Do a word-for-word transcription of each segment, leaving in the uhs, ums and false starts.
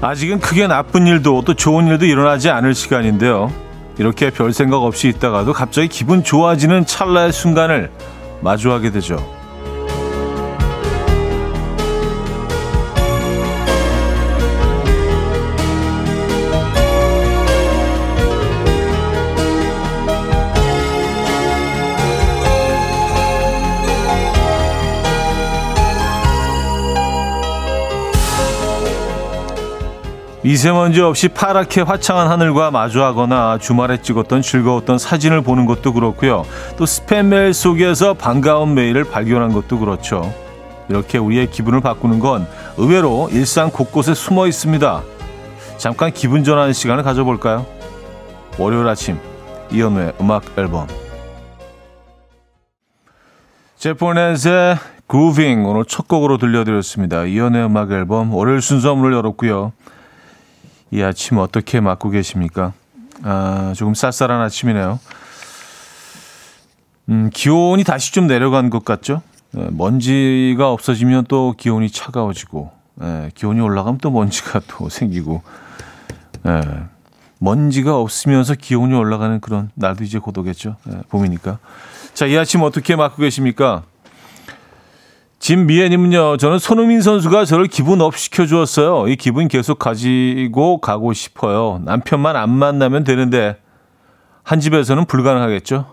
아직은 크게 나쁜 일도 또 좋은 일도 일어나지 않을 시간인데요. 이렇게 별 생각 없이 있다가도 갑자기 기분 좋아지는 찰나의 순간을 마주하게 되죠. 미세먼지 없이 파랗게 화창한 하늘과 마주하거나 주말에 찍었던 즐거웠던 사진을 보는 것도 그렇고요. 또 스팸 메일 속에서 반가운 메일을 발견한 것도 그렇죠. 이렇게 우리의 기분을 바꾸는 건 의외로 일상 곳곳에 숨어 있습니다. 잠깐 기분 전환 시간을 가져볼까요? 월요일 아침 이현우의 음악 앨범 제퍼니앤세 Grooving 오늘 첫 곡으로 들려드렸습니다. 이현우의 음악 앨범 월요일 순서 문을 열었고요. 이 아침 어떻게 맞고 계십니까? 아, 조금 쌀쌀한 아침이네요. 음, 기온이 다시 좀 내려간 것 같죠? 예, 먼지가 없어지면 또 기온이 차가워지고, 예, 기온이 올라가면 또 먼지가 또 생기고, 예, 먼지가 없으면서 기온이 올라가는 그런 날도 이제 곧 오겠죠? 예, 봄이니까. 자, 이 아침 어떻게 맞고 계십니까? 김미애님은요. 저는 손흥민 선수가 저를 기분 업 시켜주었어요. 이 기분 계속 가지고 가고 싶어요. 남편만 안 만나면 되는데 한 집에서는 불가능하겠죠.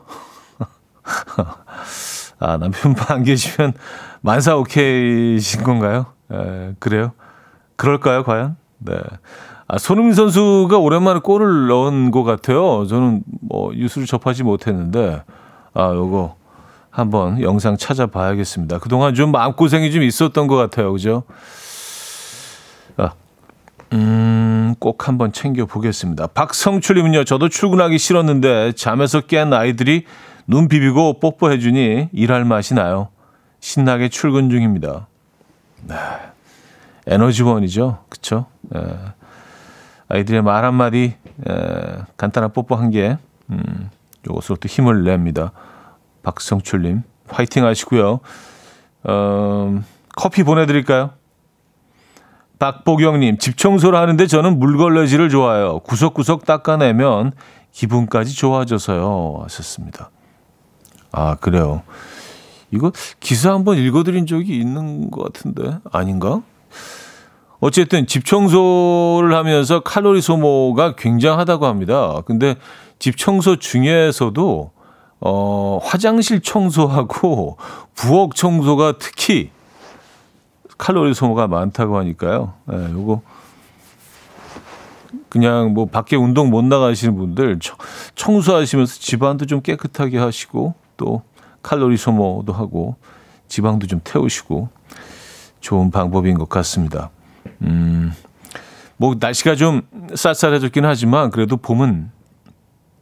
아, 남편만 안 계시면 만사 오케이신 건가요? 에, 그래요? 그럴까요 과연? 네. 아, 손흥민 선수가 오랜만에 골을 넣은 것 같아요. 저는 뭐 뉴스를 접하지 못했는데 아 요거. 한번 영상 찾아봐야겠습니다. 그동안 좀 마음고생이 좀 있었던 것 같아요. 그죠? 아, 음, 꼭 한번 챙겨보겠습니다. 박성철님은요. 저도 출근하기 싫었는데 잠에서 깬 아이들이 눈 비비고 뽀뽀해주니 일할 맛이 나요. 신나게 출근 중입니다. 네, 에너지원이죠. 그렇죠? 네, 아이들의 말 한마디, 네, 간단한 뽀뽀 한 개, 음, 이것으로 또 힘을 냅니다. 박성출님 화이팅 하시고요. 어, 커피 보내드릴까요? 박보경님 집 청소를 하는데 저는 물걸레질을 좋아해요. 구석구석 닦아내면 기분까지 좋아져서요. 하셨습니다. 아 그래요. 이거 기사 한번 읽어드린 적이 있는 것 같은데 아닌가? 어쨌든 집 청소를 하면서 칼로리 소모가 굉장하다고 합니다. 근데 집 청소 중에서도 어, 화장실 청소하고 부엌 청소가 특히 칼로리 소모가 많다고 하니까요. 네, 요거 그냥 뭐 밖에 운동 못 나가시는 분들 청소하시면서 집안도 좀 깨끗하게 하시고 또 칼로리 소모도 하고 지방도 좀 태우시고 좋은 방법인 것 같습니다. 음, 뭐 날씨가 좀 쌀쌀해졌긴 하지만 그래도 봄은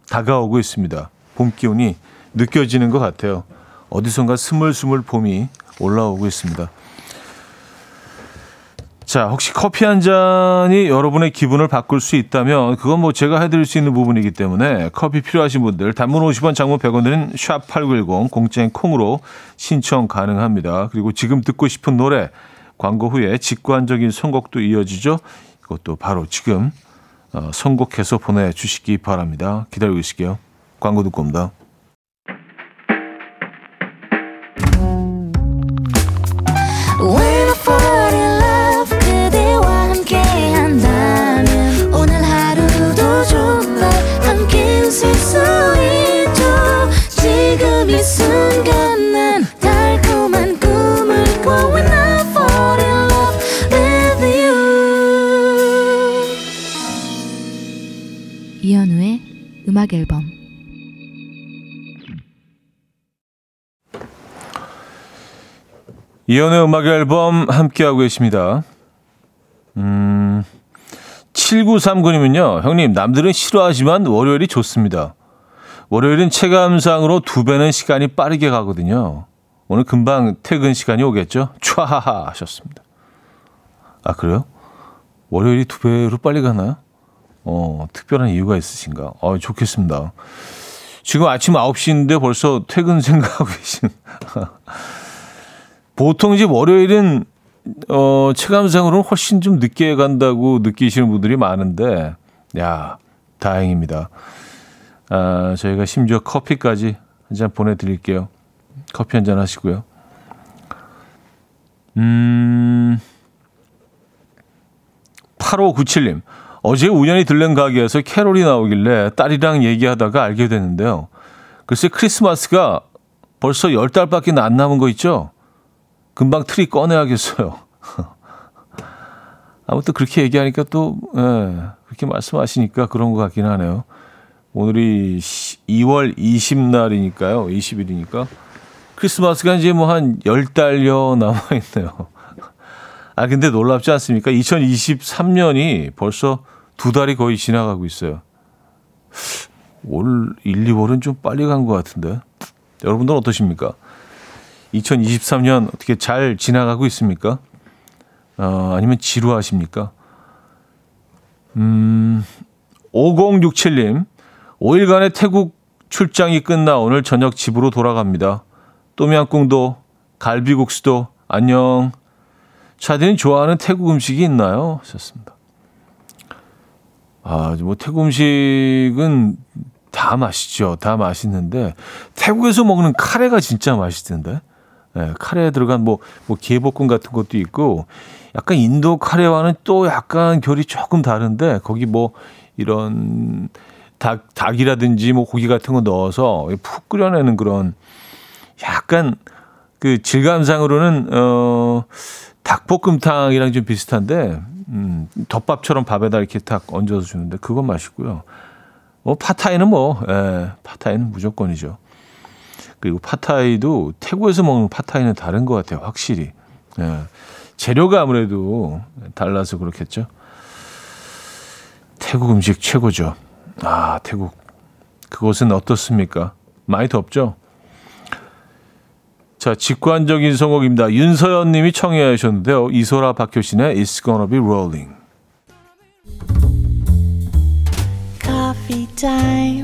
다가오고 있습니다. 봄 기운이 느껴지는 것 같아요. 어디선가 스물스물 봄이 올라오고 있습니다. 자, 혹시 커피 한 잔이 여러분의 기분을 바꿀 수 있다면 그건 뭐 제가 해드릴 수 있는 부분이기 때문에 커피 필요하신 분들 단문 오십 원 장문 백 원은 샵 팔구일공 공짜인 콩으로 신청 가능합니다. 그리고 지금 듣고 싶은 노래 광고 후에 직관적인 선곡도 이어지죠. 이것도 바로 지금 선곡해서 보내주시기 바랍니다. 기다리고 있을게요. 광고 듣고 옵니다. 이현우의 음악 앨범 이연의 음악 앨범 함께하고 계십니다. 음, 칠구삼구님은요. 형님 남들은 싫어하지만 월요일이 좋습니다. 월요일은 체감상으로 두 배는 시간이 빠르게 가거든요. 오늘 금방 퇴근 시간이 오겠죠? 촤하하 하셨습니다. 아 그래요? 월요일이 두 배로 빨리 가나요? 어, 특별한 이유가 있으신가? 어, 좋겠습니다. 지금 아침 아홉 시인데 벌써 퇴근 생각하고 계신... 보통 이제 월요일은 어, 체감상으로는 훨씬 좀 늦게 간다고 느끼시는 분들이 많은데, 야, 다행입니다. 아, 저희가 심지어 커피까지 한 잔 보내드릴게요. 커피 한 잔 하시고요. 음, 팔오구칠님. 어제 우연히 들른 가게에서 캐롤이 나오길래 딸이랑 얘기하다가 알게 됐는데요. 글쎄 크리스마스가 벌써 열 달밖에 안 남은 거 있죠? 금방 트리 꺼내야겠어요. 아무튼 그렇게 얘기하니까 또 예, 그렇게 말씀하시니까 그런 것 같긴 하네요. 오늘이 이월 이십날이니까요. 이십일이니까. 크리스마스가 이제 뭐 한 열 달여 남아있네요. 아, 근데 놀랍지 않습니까? 이천이십삼년이 벌써 두 달이 거의 지나가고 있어요. 올 일, 이월은 좀 빨리 간 것 같은데. 여러분들은 어떠십니까? 이천이십삼 년 어떻게 잘 지나가고 있습니까? 어, 아니면 지루하십니까? 음, 오공육칠님. 오일간의 태국 출장이 끝나 오늘 저녁 집으로 돌아갑니다. 또미앙꿍도 갈비국수도 안녕. 차디는 좋아하는 태국 음식이 있나요? 하셨습니다. 아, 뭐 태국 음식은 다 맛있죠. 다 맛있는데 태국에서 먹는 카레가 진짜 맛있던데. 네, 카레에 들어간 뭐, 뭐 게볶음 같은 것도 있고 약간 인도 카레와는 또 약간 결이 조금 다른데 거기 뭐 이런 닭, 닭이라든지 뭐 고기 같은 거 넣어서 푹 끓여내는 그런 약간 그 질감상으로는 어, 닭볶음탕이랑 좀 비슷한데 음, 덮밥처럼 밥에다 이렇게 탁 얹어서 주는데 그건 맛있고요. 뭐 팟타이는 뭐 예, 팟타이는 무조건이죠. 그리고 팟타이도 태국에서 먹는 팟타이는 다른 것 같아요. 확실히 예, 재료가 아무래도 달라서 그렇겠죠. 태국 음식 최고죠. 아, 태국 그곳은 어떻습니까? 많이 덥죠? 자, 직관적인 선곡입니다. 윤서연 님이 청해 주셨는데요. 이소라 박효신의 It's Gonna Be Rolling. Coffee time.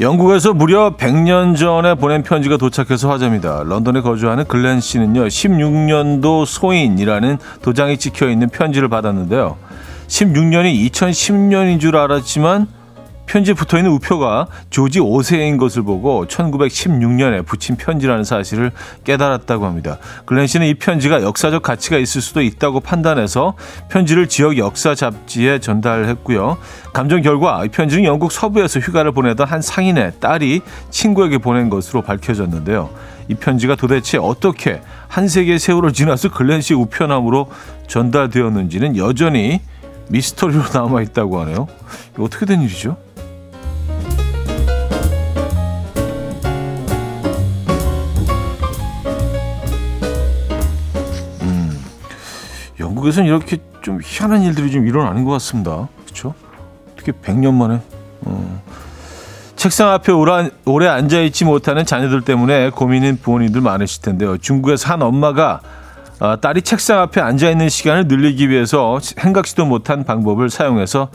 영국에서 무려 백 년 전에 보낸 편지가 도착해서 화제입니다. 런던에 거주하는 글렌 씨는요. 십육년도 소인이라는 도장이 찍혀있는 편지를 받았는데요. 십육년이 이천십년인 줄 알았지만 편지에 붙어있는 우표가 조지 오세인 것을 보고 천구백십육년에 붙인 편지라는 사실을 깨달았다고 합니다. 글렌 씨는 이 편지가 역사적 가치가 있을 수도 있다고 판단해서 편지를 지역 역사 잡지에 전달했고요. 감정 결과 이 편지는 영국 서부에서 휴가를 보내던 한 상인의 딸이 친구에게 보낸 것으로 밝혀졌는데요. 이 편지가 도대체 어떻게 한 세기의 세월을 지나서 글렌 씨의 우편함으로 전달되었는지는 여전히 미스터리로 남아있다고 하네요. 이거 어떻게 된 일이죠? 그것은 이렇게 좀 희한한 일들이 좀 일어나는 것 같습니다. 그렇죠? 어떻게 백 년 만에 어. 책상 앞에 오라, 오래 앉아있지 못하는 자녀들 때문에 고민인 부모님들 많으실 텐데요. 중국에서 한 엄마가 아, 딸이 책상 앞에 앉아있는 시간을 늘리기 위해서 생각지도 못한 방법을 사용해서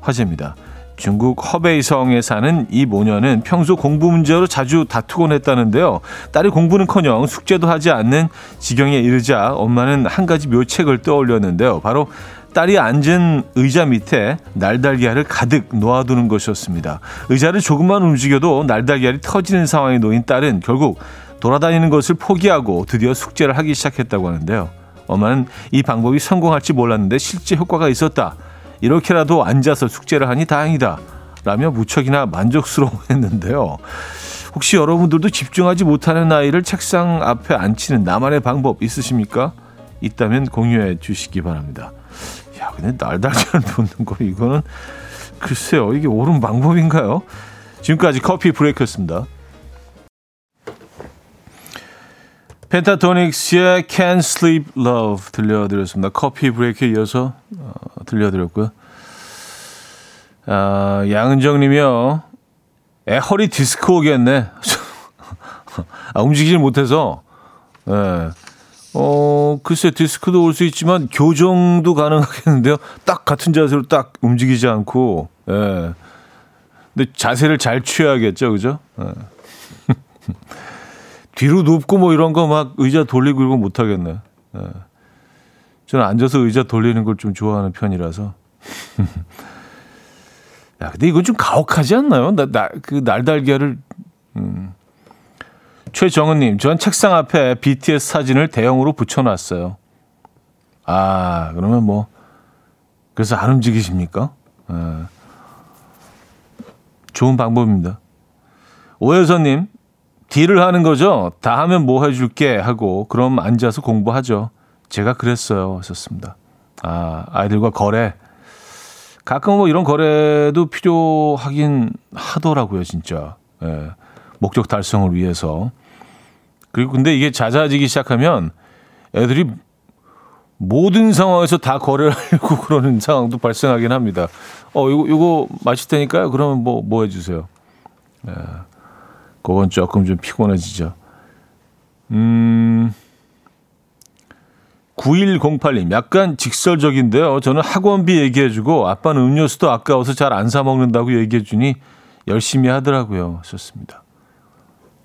화제입니다. 중국 허베이성에 사는 이 모녀는 평소 공부 문제로 자주 다투곤 했다는데요. 딸이 공부는커녕 숙제도 하지 않는 지경에 이르자 엄마는 한 가지 묘책을 떠올렸는데요. 바로 딸이 앉은 의자 밑에 날달걀을 가득 놓아두는 것이었습니다. 의자를 조금만 움직여도 날달걀이 터지는 상황에 놓인 딸은 결국 돌아다니는 것을 포기하고 드디어 숙제를 하기 시작했다고 하는데요. 엄마는 이 방법이 성공할지 몰랐는데 실제 효과가 있었다. 이렇게라도 앉아서 숙제를 하니 다행이다 라며 무척이나 만족스러워했는데요. 혹시 여러분들도 집중하지 못하는 아이를 책상 앞에 앉히는 나만의 방법 있으십니까? 있다면 공유해 주시기 바랍니다. 야, 근데 날달걀 놓는 거 이거는 글쎄요. 이게 옳은 방법인가요? 지금까지 커피 브레이크였습니다. 펜타토닉스의 Can't Sleep Love 들려드렸습니다. 커피 브레이크에 이어서 어, 들려드렸고요. 아, 양은정님이요. 에, 허리 디스크 오겠네. 아, 움직이질 못해서. 네. 어, 글쎄 디스크도 올 수 있지만 교정도 가능하겠는데요. 딱 같은 자세로 딱 움직이지 않고. 네. 근데 자세를 잘 취해야겠죠, 그죠? 네. 뒤로 눕고 뭐 이런 거 막 의자 돌리고 이런 거 못하겠네. 네. 저는 앉아서 의자 돌리는 걸 좀 좋아하는 편이라서. 야, 근데 이건 좀 가혹하지 않나요? 나, 나, 그 날달걀을. 음. 최정은님, 전 책상 앞에 비티에스 사진을 대형으로 붙여놨어요. 아, 그러면 뭐 그래서 안 움직이십니까? 네. 좋은 방법입니다. 오여선님, 딜을 하는 거죠. 다 하면 뭐 해줄게 하고 그럼 앉아서 공부하죠. 제가 그랬어요. 하셨습니다. 아, 아이들과 거래. 가끔 뭐 이런 거래도 필요하긴 하더라고요, 진짜. 예, 목적 달성을 위해서. 그리고 근데 이게 잦아지기 시작하면 애들이 모든 상황에서 다 거래를 하려고 그러는 상황도 발생하긴 합니다. 어, 이거 이거 마실 테니까요. 그러면 뭐 뭐 해주세요. 예. 그건 조금 좀 피곤해지죠. 음, 구일공팔 님, 약간 직설적인데요. 저는 학원비 얘기해주고 아빠는 음료수도 아까워서 잘 안 사 먹는다고 얘기해주니 열심히 하더라고요. 썼습니다.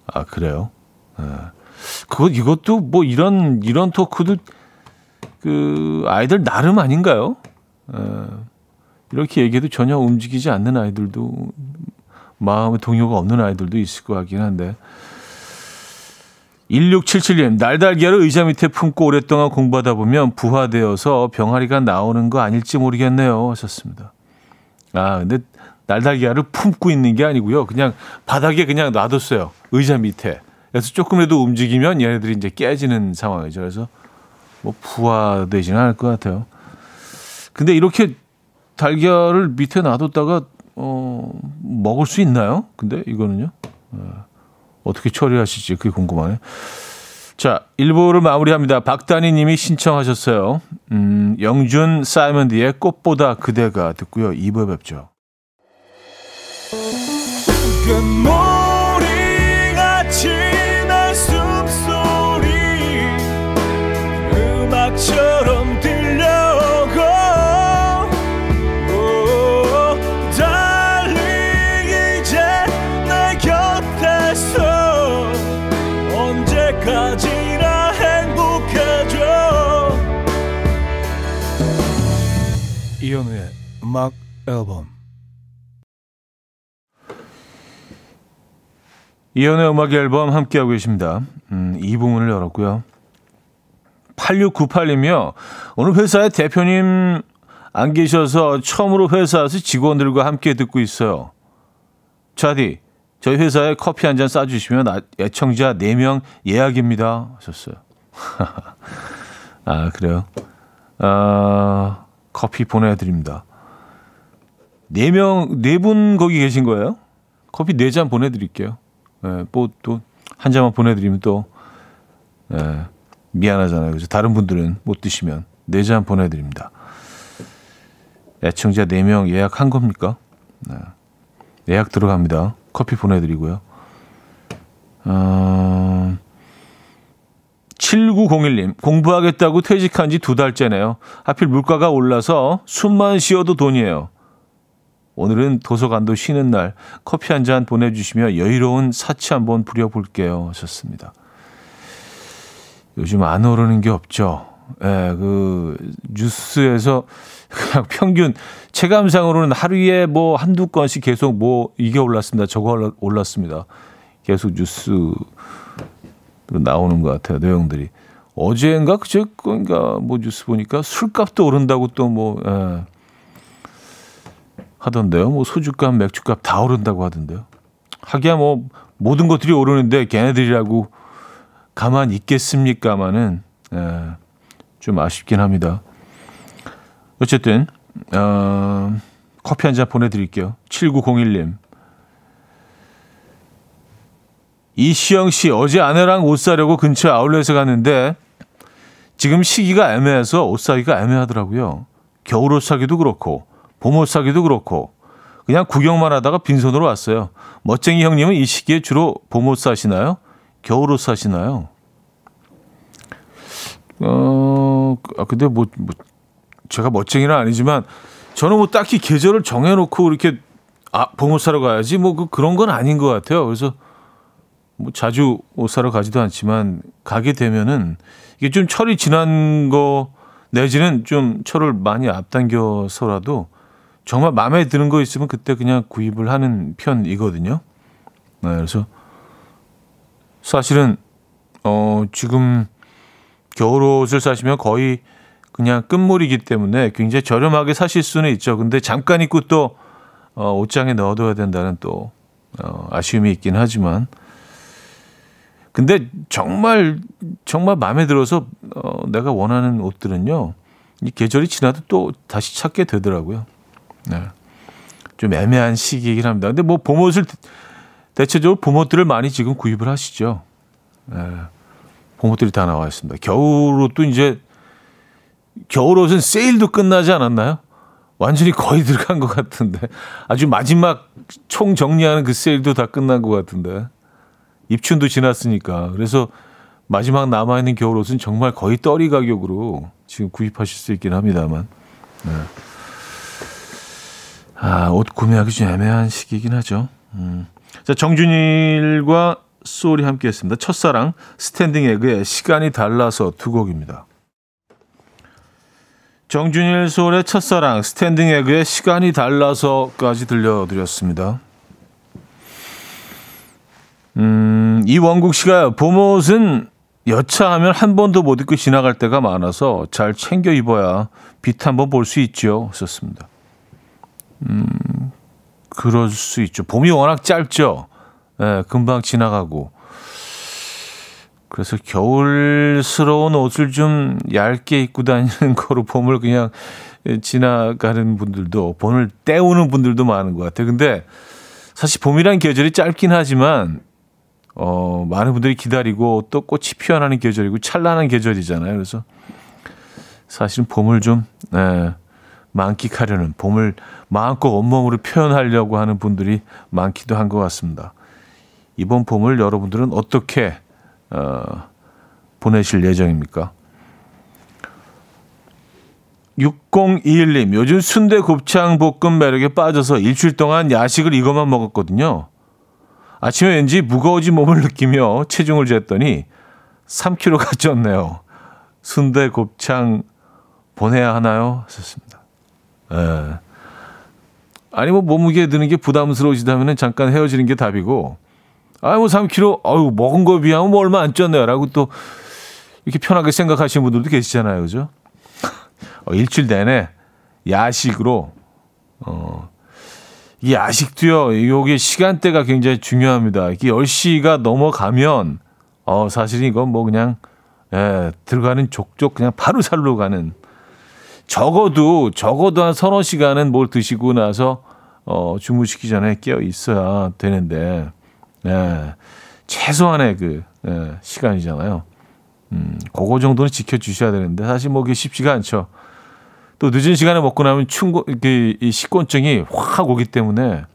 아, 그래요? 네. 그거 이것도 뭐 이런 이런 토크도 그 아이들 나름 아닌가요? 네. 이렇게 얘기해도 전혀 움직이지 않는 아이들도. 마음의 동요가 없는 아이들도 있을 것 같긴 한데. 일육칠칠 님, 날달걀을 의자 밑에 품고 오랫동안 공부하다 보면 부화되어서 병아리가 나오는 거 아닐지 모르겠네요. 하셨습니다. 아, 근데 날달걀을 품고 있는 게 아니고요. 그냥 바닥에 그냥 놔뒀어요. 의자 밑에. 그래서 조금이라도 움직이면 얘네들이 이제 깨지는 상황이죠. 그래서 뭐 부화되지는 않을 것 같아요. 근데 이렇게 달걀을 밑에 놔뒀다가 어, 먹을 수 있나요? 근데 이거는요. 어, 어떻게 처리하실지 그게 궁금하네. 자, 일 부를 마무리합니다. 박다니 님이 신청하셨어요. 음, 영준 사이먼드의 꽃보다 그대가 듣고요. 이 부에 뵙죠. 금모리같이 날 숨소리 음악처럼 이현우의 음악 앨범. 이현우의 음악 앨범 함께하고 계십니다. 음, 이 부분을 열었고요. 팔육구팔 님이요. 오늘 회사에 대표님 안 계셔서 처음으로 회사에서 직원들과 함께 듣고 있어요. 차디, 저희 회사에 커피 한 잔 싸주시면 애청자 네 명 예약입니다. 하셨어요. 아, 그래요? 아... 커피 보내드립니다. 네 명, 네 분 거기 계신 거예요? 커피 네 잔 보내드릴게요. 예, 뭐 또 한 잔만 보내드리면 또 예, 미안하잖아요. 그래서 다른 분들은 못 드시면 네 잔 보내드립니다. 애청자 네 명 예약한 겁니까? 예, 예약 들어갑니다. 커피 보내드리고요. 어... 칠구공일 님, 공부하겠다고 퇴직한 지 두 달째네요. 하필 물가가 올라서 숨만 쉬어도 돈이에요. 오늘은 도서관도 쉬는 날 커피 한 잔 보내주시며 여유로운 사치 한번 부려볼게요. 하셨습니다. 요즘 안 오르는 게 없죠. 예, 그 뉴스에서 그냥 평균 체감상으로는 하루에 뭐 한두 건씩 계속 뭐 이게 올랐습니다. 저거 올랐습니다. 계속 뉴스 나오는 것 같아요, 내용들이. 어제인가 그저께인가 뭐 뉴스 보니까 술값도 오른다고 또 뭐 하던데요. 뭐 소주값, 맥주값 다 오른다고 하던데요. 하기야 뭐 모든 것들이 오르는데 걔네들이라고 가만 있겠습니까만은 좀 아쉽긴 합니다. 어쨌든 어, 커피 한 잔 보내드릴게요. 칠구공일 님. 이시영 씨, 어제 아내랑 옷 사려고 근처 아울렛에 갔는데 지금 시기가 애매해서 옷 사기가 애매하더라고요. 겨울옷 사기도 그렇고 봄옷 사기도 그렇고 그냥 구경만 하다가 빈손으로 왔어요. 멋쟁이 형님은 이 시기에 주로 봄옷 사시나요? 겨울옷 사시나요? 어, 아, 근데 뭐, 뭐 제가 멋쟁이는 아니지만 저는 뭐 딱히 계절을 정해놓고 이렇게 아, 봄옷 사러 가야지 뭐 그, 그런 건 아닌 것 같아요. 그래서 뭐 자주 옷 사러 가지도 않지만 가게 되면은 이게 좀 철이 지난 거 내지는 좀 철을 많이 앞당겨서라도 정말 마음에 드는 거 있으면 그때 그냥 구입을 하는 편이거든요. 네, 그래서 사실은 어, 지금 겨울옷을 사시면 거의 그냥 끝물이기 때문에 굉장히 저렴하게 사실 수는 있죠. 근데 잠깐 입고 또 어, 옷장에 넣어둬야 된다는 또 어, 아쉬움이 있긴 하지만 근데 정말 정말 마음에 들어서 어, 내가 원하는 옷들은요. 이 계절이 지나도 또 다시 찾게 되더라고요. 네. 좀 애매한 시기이긴 합니다. 근데 뭐 봄옷을 대체적으로 봄옷들을 많이 지금 구입을 하시죠. 네. 봄옷들이 다 나와 있습니다. 겨울옷도 이제 겨울옷은 세일도 끝나지 않았나요? 완전히 거의 들어간 것 같은데 아주 마지막 총 정리하는 그 세일도 다 끝난 것 같은데 입춘도 지났으니까 그래서 마지막 남아있는 겨울옷은 정말 거의 떨이 가격으로 지금 구입하실 수 있긴 합니다만 네. 아, 옷 구매하기 좀 애매한 시기이긴 하죠. 음. 자, 정준일과 소리 함께했습니다. 첫사랑, 스탠딩 에그의 시간이 달라서 두 곡입니다. 정준일 소울의 첫사랑, 스탠딩 에그의 시간이 달라서까지 들려드렸습니다. 음, 이원국 씨가 봄옷은 여차하면 한 번도 못 입고 지나갈 때가 많아서 잘 챙겨 입어야 빛 한번 볼 수 있죠. 썼습니다. 음, 그럴 수 있죠. 봄이 워낙 짧죠. 예, 금방 지나가고. 그래서 겨울스러운 옷을 좀 얇게 입고 다니는 거로 봄을 그냥 지나가는 분들도, 봄을 때우는 분들도 많은 것 같아요. 근데 사실 봄이란 계절이 짧긴 하지만, 어, 많은 분들이 기다리고 또 꽃이 피어나는 계절이고 찬란한 계절이잖아요. 그래서 사실은 봄을 좀, 예. 만끽하려는 봄을 마음껏 온몸으로 표현하려고 하는 분들이 많기도 한 것 같습니다. 이번 봄을 여러분들은 어떻게 어, 보내실 예정입니까? 육공이일 님, 요즘 순대 곱창 볶음 매력에 빠져서 일주일 동안 야식을 이것만 먹었거든요. 아침에 왠지 무거워진 몸을 느끼며 체중을 쟀더니 삼 킬로그램가 쪘네요. 순대 곱창 보내야 하나요? 하셨습니다. 예. 아니 뭐 몸무게 드는 게 부담스러워지다면은 잠깐 헤어지는 게 답이고, 아 뭐 삼 킬로그램, 아유 먹은 거 비하면 뭐 얼마 안 쪘네요라고 또 이렇게 편하게 생각하시는 분들도 계시잖아요, 그죠? 어, 일주일 내내 야식으로, 어, 이 야식도요, 요게 시간대가 굉장히 중요합니다. 이게 열 시가 넘어가면, 어, 사실 이건 뭐 그냥 예, 들어가는 족족 그냥 바로 살로 가는. 적어도 적어도 한 서너 시간은 뭘 드시고 나서 어, 주무시기 전에 깨어 있어야 되는데 예, 최소한의 그 예, 시간이잖아요. 음, 그거 정도는 지켜주셔야 되는데 사실 뭐 그게 쉽지가 않죠. 또 늦은 시간에 먹고 나면 충고 그, 이 식곤증이 확 오기 때문에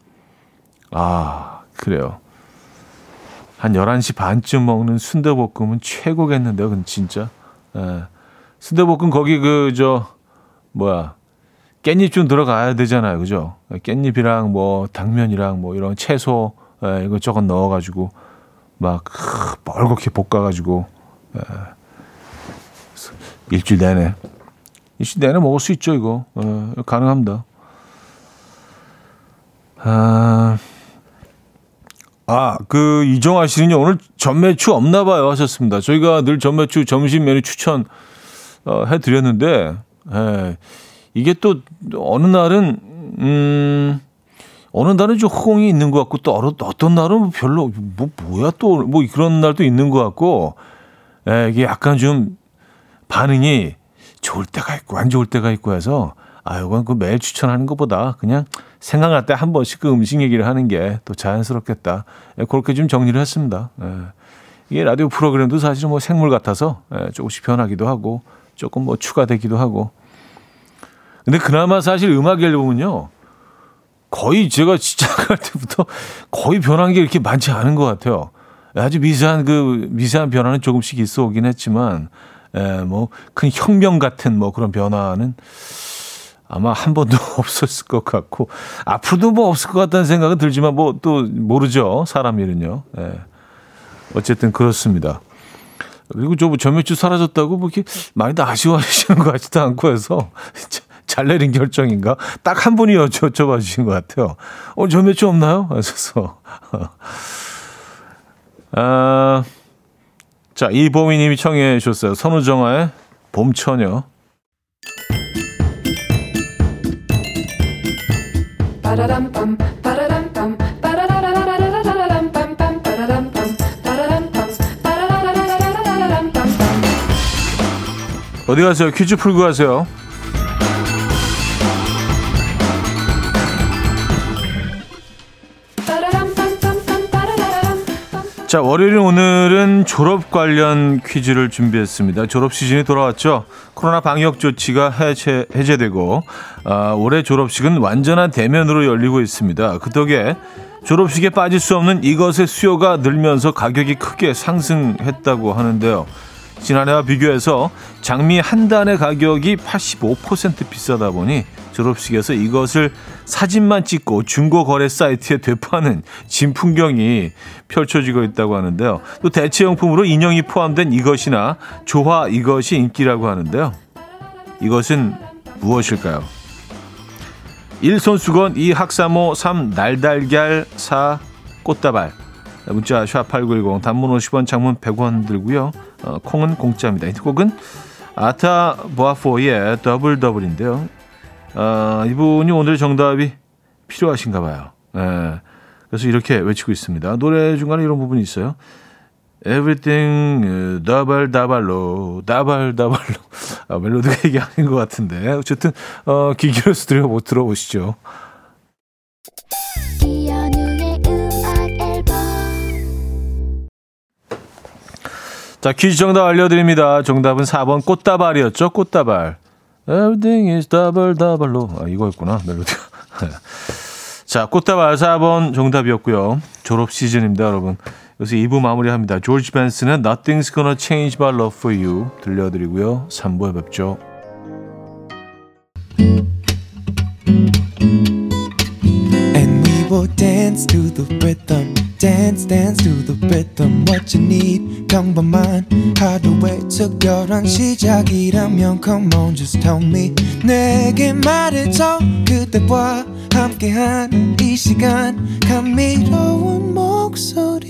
아 그래요. 한 열한 시 반쯤 먹는 순대볶음은 최고겠는데요, 근데 진짜. 예. 순대볶음 거기 그 저 뭐야 깻잎 좀 들어가야 되잖아요, 그죠? 깻잎이랑 뭐 당면이랑 뭐 이런 채소 예, 이거 저거 넣어가지고 막 벌겋게 볶아가지고 예. 일주일 내내 일주일 내내 먹을 수 있죠, 이거 예, 가능합니다. 아, 아, 그 이정아 씨는요 오늘 전매추 없나봐요 하셨습니다. 저희가 늘 전매추 점심 메뉴 추천 어, 해드렸는데 예, 이게 또 어느 날은 음, 어느 날은 좀 호응이 있는 것 같고 또 어떤 날은 별로 뭐 뭐야 또 뭐 그런 날도 있는 것 같고 예, 이게 약간 좀 반응이 좋을 때가 있고 안 좋을 때가 있고 해서 아유, 그건 매일 추천하는 것보다 그냥 생각날 때 한 번씩 그 음식 얘기를 하는 게 또 자연스럽겠다. 그렇게 좀 정리를 했습니다. 이게 라디오 프로그램도 사실은 뭐 생물 같아서 조금씩 변하기도 하고 조금 뭐 추가되기도 하고. 근데 그나마 사실 음악 앨범은요, 거의 제가 시작할 때부터 거의 변한 게 이렇게 많지 않은 것 같아요. 아주 미세한 그 미세한 변화는 조금씩 있어 오긴 했지만, 예, 뭐 큰 혁명 같은 뭐 그런 변화는 아마 한 번도 없었을 것 같고, 앞으로도 뭐 없을 것 같다는 생각은 들지만 뭐 또 모르죠, 사람 일은요. 예. 어쨌든 그렇습니다. 그리고 저 전몇주 사라졌다고 뭐 이렇게 많이들 아쉬워하시는 것 같지도 않고 해서 잘 내린 결정인가? 딱 한 분이 여쭤봐 주신 것 같아요. 어, 저 몇 주 없나요? 그래서 아, 자, 이보미님이 청해 주셨어요. 선우정아의 봄처녀. 어디 가세요? 퀴즈 풀고 가세요. 자, 월요일 오늘은 졸업 관련 퀴즈를 준비했습니다. 졸업 시즌이 돌아왔죠. 코로나 방역 조치가 해제, 해제되고 아, 올해 졸업식은 완전한 대면으로 열리고 있습니다. 그 덕에 졸업식에 빠질 수 없는 이것의 수요가 늘면서 가격이 크게 상승했다고 하는데요. 지난해와 비교해서 장미 한 단의 가격이 팔십오 퍼센트 비싸다 보니 졸업식에서 이것을 사진만 찍고 중고거래 사이트에 되파는 진풍경이 펼쳐지고 있다고 하는데요. 또 대체용품으로 인형이 포함된 이것이나 조화 이것이 인기라고 하는데요. 이것은 무엇일까요? 일. 손수건, 이. 학사모, 삼. 날달걀, 사. 꽃다발. 문자 샵 팔구일공, 단문 오십 원, 장문 백 원 들고요. 어, 콩은 공짜입니다. 이 곡은 아타 보아포의 더블 더블인데요. 어, 이분이 오늘 정답이 필요하신가 봐요. 예, 그래서 이렇게 외치고 있습니다. 노래 중간에 이런 부분이 있어요. Everything 더블 더블로 더블 더블로. 아, 멜로디가 이게 아닌 것 같은데 어쨌든 어, 귀 기울여서 들어보, 들어보시죠. 자, 퀴즈 정답 알려드립니다. 정답은 사 번 꽃다발이었죠. 꽃다발. Everything is double, double로. 아, 이거였구나, 멜로디가. 자, 꽃다발 사 번 정답이었고요. 졸업 시즌입니다, 여러분. 여기서 이 부 마무리합니다. 조지 벤슨의 Nothing's Gonna Change My Love For You 들려드리고요. 삼 부에 뵙죠. And we will dance to the rhythm. Dance, dance to the rhythm. What you need, 평범한 하루의 특별한 시작이라면 come on, just tell me. 내게 말해줘, 그대와 함께한 이 시간, 감미로운 목소리.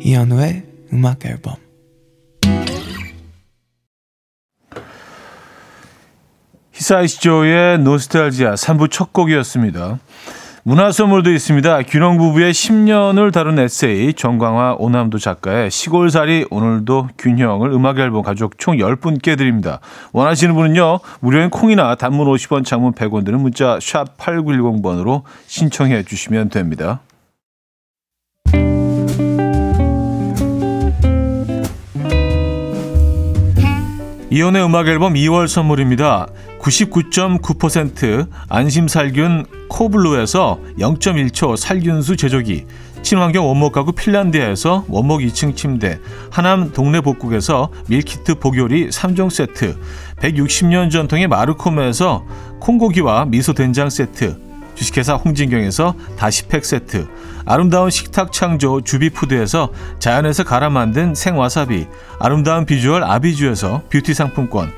이현우의 음악 앨범. 히사이시조의 노스탈지아 삼 부 첫 곡이었습니다. 문화선물도 있습니다. 균형 부부의 십 년을 다룬 에세이 정광화 오남도 작가의 시골살이 오늘도 균형을 음악 앨범 가족 총 열 분께 드립니다. 원하시는 분은요, 무료인 콩이나 단문 오십 원, 장문 백 원 드는 문자 샵 팔구일공 번으로 신청해 주시면 됩니다. 이온의 음악 앨범 이월 선물입니다. 구십구 점 구 퍼센트 안심살균 코블루에서 영 점 일 초 살균수 제조기, 친환경 원목 가구 핀란드에서 원목 이 층 침대, 하남 동네 복국에서 밀키트 복요리 삼 종 세트, 백육십 년 전통의 마르코메에서 콩고기와 미소 된장 세트, 주식회사 홍진경에서 다시팩 세트, 아름다운 식탁 창조 주비푸드에서 자연에서 갈아 만든 생와사비, 아름다운 비주얼 아비주에서 뷰티 상품권,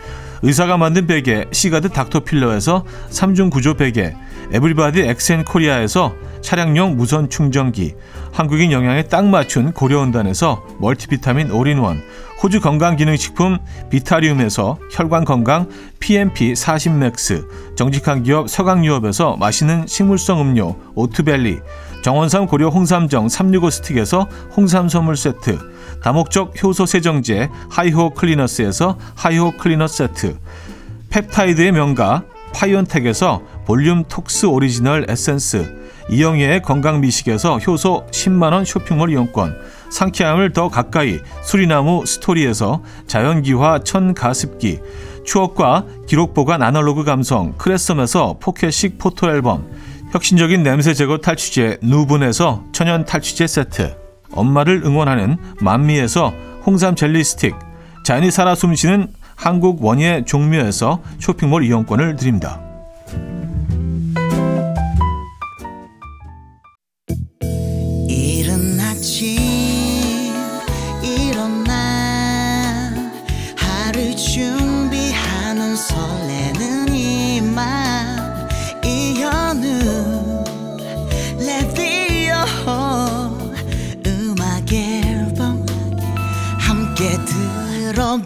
의사가 만든 베개 시가드 닥터필러에서 삼 중 구조 베개, 에브리바디 엑센코리아에서 차량용 무선 충전기, 한국인 영양에 딱 맞춘 고려온단에서 멀티비타민 올인원, 호주 건강기능식품 비타리움에서 혈관건강 피엠피 사십 맥스, 정직한 기업 서강유업에서 맛있는 식물성 음료 오트밸리, 정원삼 고려 홍삼정 삼백육십오 스틱에서 홍삼 선물세트, 다목적 효소 세정제 하이호 클리너스에서 하이호 클리너 세트, 펩타이드의 명가 파이온텍에서 볼륨 톡스 오리지널 에센스, 이영애의 건강미식에서 효소 십만 원 쇼핑몰 이용권, 상쾌함을 더 가까이 수리나무 스토리에서 자연기화 천가습기, 추억과 기록보관 아날로그 감성 크레썸에서 포켓식 포토앨범, 혁신적인 냄새 제거 탈취제 누분에서 천연 탈취제 세트, 엄마를 응원하는 만미에서 홍삼 젤리 스틱, 자연이 살아 숨쉬는 한국 원예 종묘에서 쇼핑몰 이용권을 드립니다.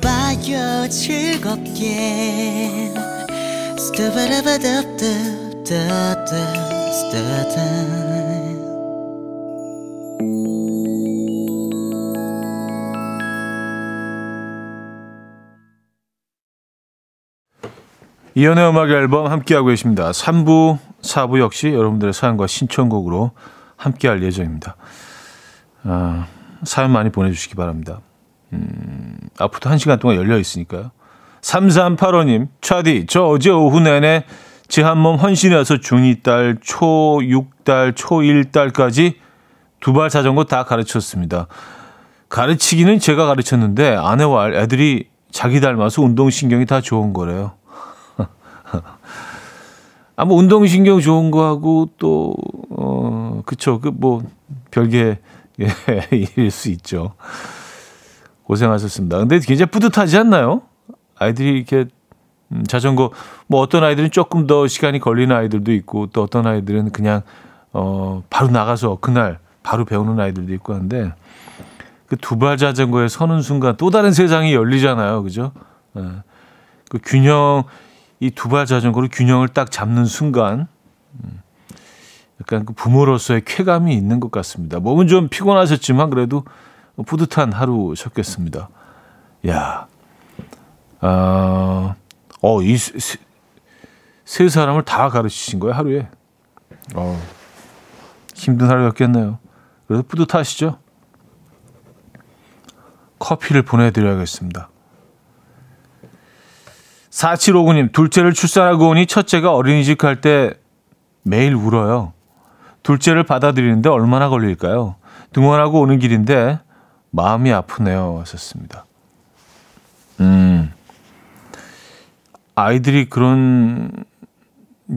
봐요 즐겁게 이연의 음악 앨범 함께하고 계십니다. 삼 부, 사 부 역시 여러분들의 사연과 신청곡으로 함께할 예정입니다. 아, 사연 많이 보내주시기 바랍니다. 음, 앞으로도 한 시간 동안 열려 있으니까요. 삼삼팔오 님, 차디, 저 어제 오후 내내 제 한 몸 헌신해서 중이 딸, 초육 딸, 초일 딸까지 두발 자전거 다 가르쳤습니다. 가르치기는 제가 가르쳤는데 아내와 애들이 자기 닮아서 운동신경이 다 좋은 거래요. 아, 뭐 운동신경 좋은 거하고 또, 어, 그쵸. 그 뭐, 별개, 예, 일 수 있죠. 고생하셨습니다. 근데 굉장히 뿌듯하지 않나요? 아이들이 이렇게 자전거, 뭐 어떤 아이들은 조금 더 시간이 걸리는 아이들도 있고, 또 어떤 아이들은 그냥, 어, 바로 나가서 그날 바로 배우는 아이들도 있고 한데, 그 두발 자전거에 서는 순간 또 다른 세상이 열리잖아요. 그죠? 그 균형, 이 두발 자전거로 균형을 딱 잡는 순간, 약간 그 부모로서의 쾌감이 있는 것 같습니다. 몸은 좀 피곤하셨지만, 그래도 뿌듯한 하루셨겠습니다. 야, 아, 어, 이 세 사람을 다 가르치신 거예요, 하루에? 어, 힘든 하루였겠네요. 그래도 뿌듯하시죠? 커피를 보내드려야겠습니다. 사칠오구 님, 둘째를 출산하고 오니 첫째가 어린이집 갈 때 매일 울어요. 둘째를 받아들이는데 얼마나 걸릴까요? 등원하고 오는 길인데 마음이 아프네요. 하셨습니다. 음, 아이들이 그런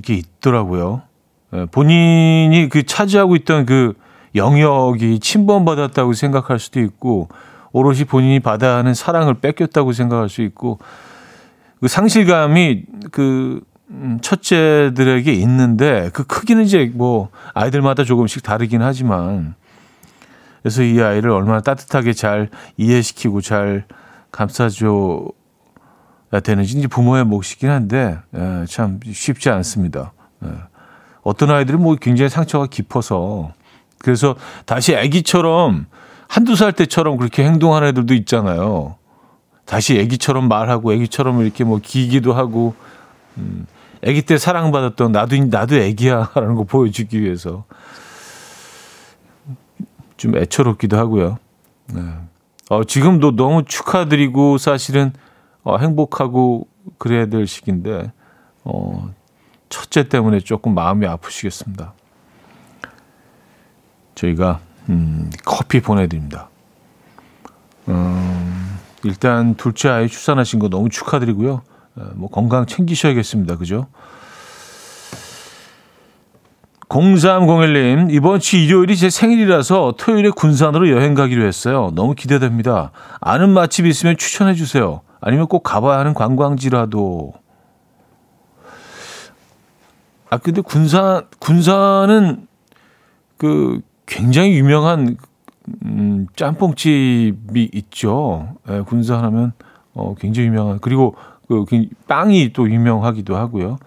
게 있더라고요. 본인이 그 차지하고 있던 그 영역이 침범받았다고 생각할 수도 있고, 오롯이 본인이 받아야 하는 사랑을 뺏겼다고 생각할 수 있고, 그 상실감이 그 첫째들에게 있는데, 그 크기는 이제 뭐 아이들마다 조금씩 다르긴 하지만, 그래서 이 아이를 얼마나 따뜻하게 잘 이해시키고 잘 감싸줘야 되는지 이제 부모의 몫이긴 한데, 예, 참 쉽지 않습니다. 예. 어떤 아이들은 뭐 굉장히 상처가 깊어서, 그래서 다시 아기처럼 한두 살 때처럼 그렇게 행동하는 애들도 있잖아요. 다시 아기처럼 말하고 아기처럼 이렇게 뭐 기기도 하고, 음, 아기 때 사랑받았던 나도 나도 아기야라는 거 보여주기 위해서. 좀 애처롭기도 하고요. 네. 어, 지금도 너무 축하드리고 사실은 어, 행복하고 그래야 될 시기인데, 어, 첫째 때문에 조금 마음이 아프시겠습니다. 저희가 음, 커피 보내드립니다. 음, 일단 둘째 아이 출산하신 거 너무 축하드리고요. 뭐 건강 챙기셔야겠습니다. 그죠? 공삼공일 님, 이번 주 일요일이 제 생일이라서 토요일에 군산으로 여행 가기로 했어요. 너무 기대됩니다. 아는 맛집 있으면 추천해 주세요. 아니면 꼭 가봐야 하는 관광지라도. 아, 근데 군산, 군산은 그 굉장히 유명한 음, 짬뽕집이 있죠. 네, 군산 하면 어, 굉장히 유명한, 그리고 그 빵이 또 유명하기도 하고요.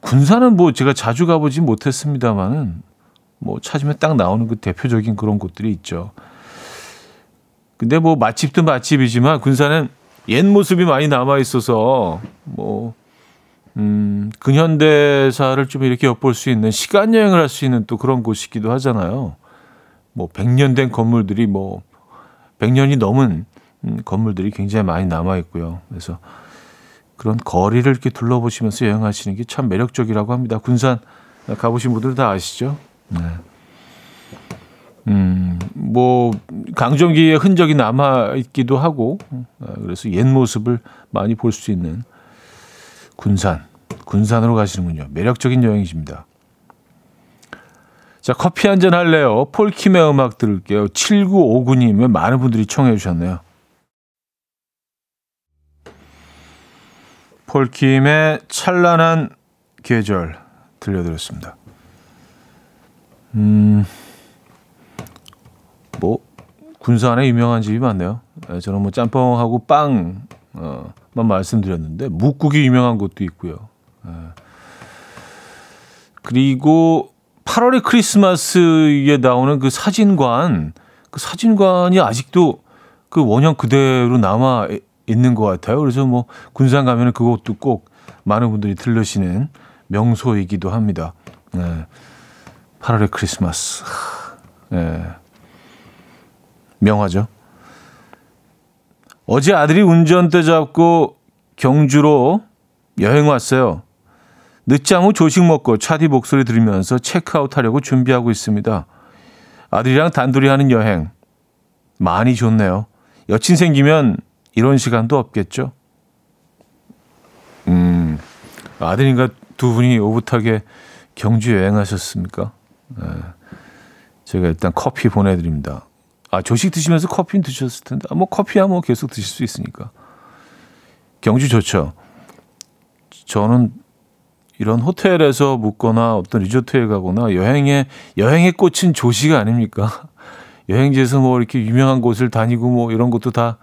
군산은 뭐 제가 자주 가보진 못했습니다만은 뭐 찾으면 딱 나오는 그 대표적인 그런 곳들이 있죠. 근데 뭐 맛집도 맛집이지만 군산은 옛 모습이 많이 남아 있어서 뭐 음, 근현대사를 좀 이렇게 엿볼 수 있는, 시간 여행을 할 수 있는 또 그런 곳이기도 하잖아요. 뭐 백 년 된 건물들이 뭐 백 년이 넘은 건물들이 굉장히 많이 남아 있고요. 그래서 그런 거리를 이렇게 둘러보시면서 여행하시는 게 참 매력적이라고 합니다. 군산 가보신 분들 다 아시죠? 네. 음, 뭐 강점기의 흔적이 남아 있기도 하고, 그래서 옛 모습을 많이 볼 수 있는 군산, 군산으로 가시는군요. 매력적인 여행입니다. 자, 커피 한잔 할래요. 폴킴의 음악 들을게요. 칠구오구 님의 많은 분들이 청해 주셨네요. 폴킴의 찬란한 계절 들려드렸습니다. 음, 뭐 군산에 유명한 집이 많네요. 저는 뭐 짬뽕하고 빵 어, 만 말씀드렸는데 묵국이 유명한 곳도 있고요. 예. 그리고 팔월의 크리스마스에 나오는 그 사진관, 그 사진관이 아직도 그 원형 그대로 남아 있는 것 같아요. 그래서 뭐 군산 가면은 그것도 꼭 많은 분들이 들르시는 명소이기도 합니다. 예. 팔월의 크리스마스, 예. 명화죠. 어제 아들이 운전대 잡고 경주로 여행 왔어요. 늦잠 후 조식 먹고 차디 목소리 들으면서 체크아웃 하려고 준비하고 있습니다. 아들이랑 단둘이 하는 여행 많이 좋네요. 여친 생기면 이런 시간도 없겠죠. 음, 아드님과 두 분이 오붓하게 경주 여행하셨습니까? 네. 제가 일단 커피 보내드립니다. 아, 조식 드시면서 커피는 드셨을 텐데. 아, 뭐 커피야 뭐 계속 드실 수 있으니까. 경주 좋죠. 저는 이런 호텔에서 묵거나 어떤 리조트에 가거나 여행에, 여행의 꽃은 조식 아닙니까? 여행지에서 뭐 이렇게 유명한 곳을 다니고 뭐 이런 것도 다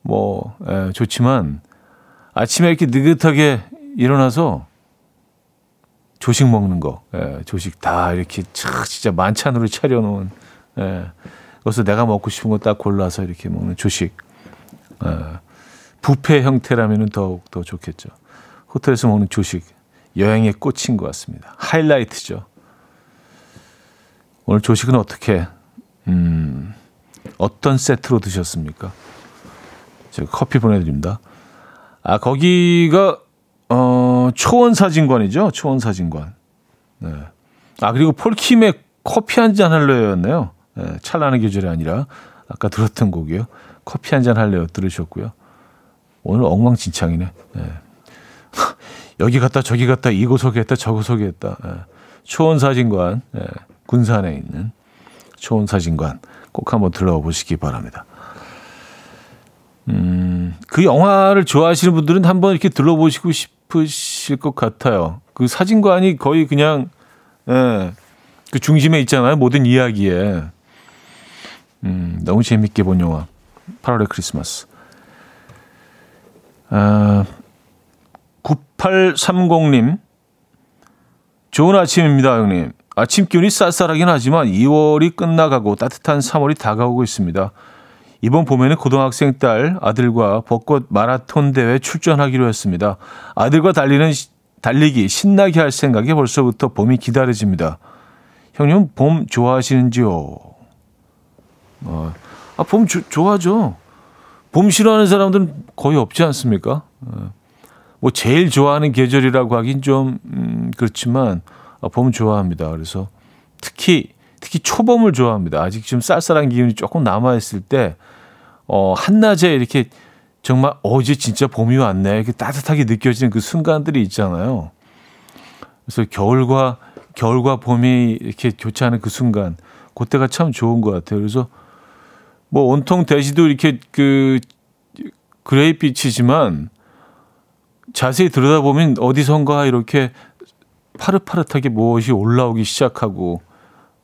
뭐 좋지만 아침에 이렇게 느긋하게 일어나서 조식 먹는 거, 에, 조식 다 이렇게 차, 진짜 만찬으로 차려놓은, 에, 그래서 내가 먹고 싶은 거 딱 골라서 이렇게 먹는 조식. 어, 뷔페 형태라면 더욱 더 좋겠죠. 호텔에서 먹는 조식. 여행의 꽃인 것 같습니다. 하이라이트죠. 오늘 조식은 어떻게, 음, 어떤 세트로 드셨습니까? 제가 커피 보내드립니다. 아, 거기가, 어, 초원사진관이죠. 초원사진관. 네. 아, 그리고 폴킴의 커피 한잔 할래였네요. 찬란한 계절이 아니라 아까 들었던 곡이요. 커피 한잔 할래요 들으셨고요. 오늘 엉망진창이네. 예. 여기 갔다 저기 갔다 이거 소개했다 저거 소개했다. 예. 초원사진관, 예. 군산에 있는 초원사진관 꼭 한번 들러보시기 바랍니다. 음, 그 영화를 좋아하시는 분들은 한번 이렇게 들러보시고 싶으실 것 같아요. 그 사진관이 거의 그냥, 예, 그 중심에 있잖아요. 모든 이야기에. 음, 너무 재밌게 본 영화 팔월의 크리스마스. 아, 구팔삼공 님, 좋은 아침입니다 형님. 아침 기온이 쌀쌀하긴 하지만 이월이 끝나가고 따뜻한 삼월이 다가오고 있습니다. 이번 봄에는 고등학생 딸 아들과 벚꽃 마라톤 대회 출전하기로 했습니다. 아들과 달리는 달리기 신나게 할 생각에 벌써부터 봄이 기다려집니다. 형님 봄 좋아하시는지요? 어, 아, 봄 조, 좋아하죠. 봄 싫어하는 사람들은 거의 없지 않습니까? 어, 뭐 제일 좋아하는 계절이라고 하긴 좀 음, 그렇지만 아, 봄 좋아합니다. 그래서 특히 특히 초봄을 좋아합니다. 아직 좀 쌀쌀한 기운이 조금 남아 있을 때 어, 한낮에 이렇게 정말 어제 진짜 봄이 왔네 이렇게 따뜻하게 느껴지는 그 순간들이 있잖아요. 그래서 겨울과 겨울과 봄이 이렇게 교차하는 그 순간, 그때가 참 좋은 것 같아요. 그래서 뭐 온통 대지도 이렇게 그 그레이빛이지만 자세히 들여다보면 어디선가 이렇게 파릇파릇하게 무엇이 올라오기 시작하고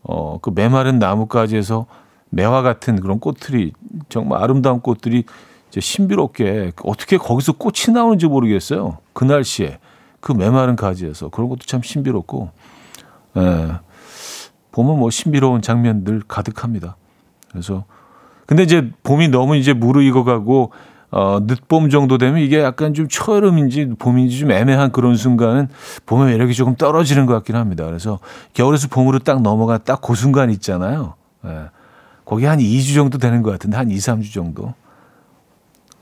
어, 그 메마른 나뭇가지에서 매화 같은 그런 꽃들이, 정말 아름다운 꽃들이 이제 신비롭게 어떻게 거기서 꽃이 나오는지 모르겠어요. 그 날씨에 그 메마른 가지에서 그런 것도 참 신비롭고, 예, 봄은 뭐 신비로운 장면들 가득합니다. 그래서 근데 이제 봄이 너무 이제 무르익어가고 어, 늦봄 정도 되면 이게 약간 좀 초여름인지 봄인지 좀 애매한 그런 순간은 봄의 매력이 조금 떨어지는 것 같긴 합니다. 그래서 겨울에서 봄으로 딱 넘어가 딱 그 순간 있잖아요. 예. 거기 한 이 주 정도 되는 것 같은데 한 이, 삼 주 정도.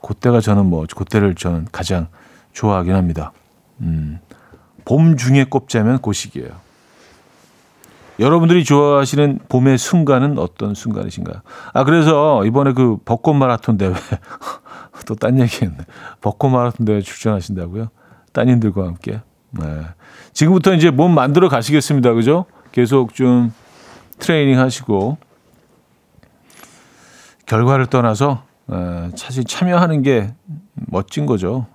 그때가 저는 뭐 그때를 저는 가장 좋아하긴 합니다. 음, 봄 중에 꼽자면 그 시기예요. 여러분들이 좋아하시는 봄의 순간은 어떤 순간이신가요? 아 그래서 이번에 그 벚꽃 마라톤 대회 또 딴 얘기했네. 벚꽃 마라톤 대회 출전하신다고요? 따님들과 함께. 네. 지금부터 이제 몸 만들어 가시겠습니다, 그죠? 계속 좀 트레이닝 하시고 결과를 떠나서 사실 참여하는 게 멋진 거죠.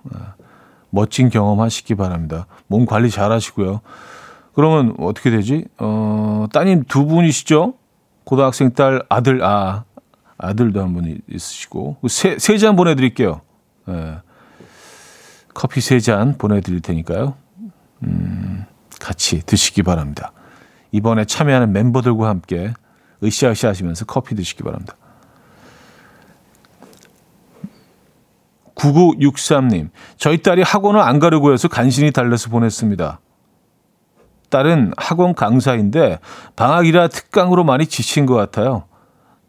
멋진 경험하시기 바랍니다. 몸 관리 잘 하시고요. 그러면 어떻게 되지? 어, 따님 두 분이시죠? 고등학생 딸, 아들, 아, 아들도 한 분 있으시고. 세, 세 잔 보내드릴게요. 예. 커피 세 잔 보내드릴 테니까요. 음, 같이 드시기 바랍니다. 이번에 참여하는 멤버들과 함께 으쌰으쌰 하시면서 커피 드시기 바랍니다. 구구육삼 님, 저희 딸이 학원을 안 가려고 해서 간신히 달래서 보냈습니다. 딸은 학원 강사인데 방학이라 특강으로 많이 지친 것 같아요.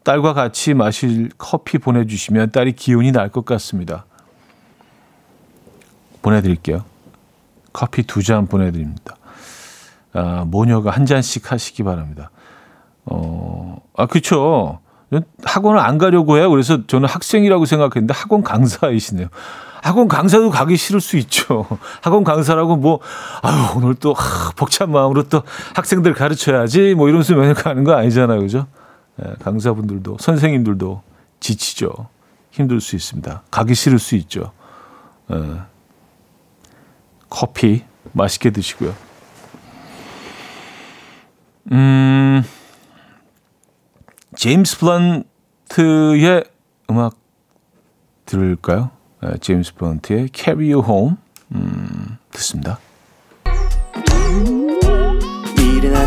딸과 같이 마실 커피 보내주시면 딸이 기운이 날 것 같습니다. 보내드릴게요. 커피 두 잔 보내드립니다. 아, 모녀가 한 잔씩 하시기 바랍니다. 어, 아, 그쵸. 학원을 안 가려고 해요. 그래서 저는 학생이라고 생각했는데 학원 강사이시네요. 학원 강사도 가기 싫을 수 있죠. 학원 강사라고 뭐 아유 오늘 또 하, 벅찬 마음으로 또 학생들 가르쳐야지 뭐 이러면서 매일 가는 거 아니잖아요. 그죠? 네, 강사분들도 선생님들도 지치죠. 힘들 수 있습니다. 가기 싫을 수 있죠. 네. 커피 맛있게 드시고요. 음... 제임스 블런트의 음악 들을까요? 네, 제임스 블런트의 Carry You Home 음, 듣습니다. 이른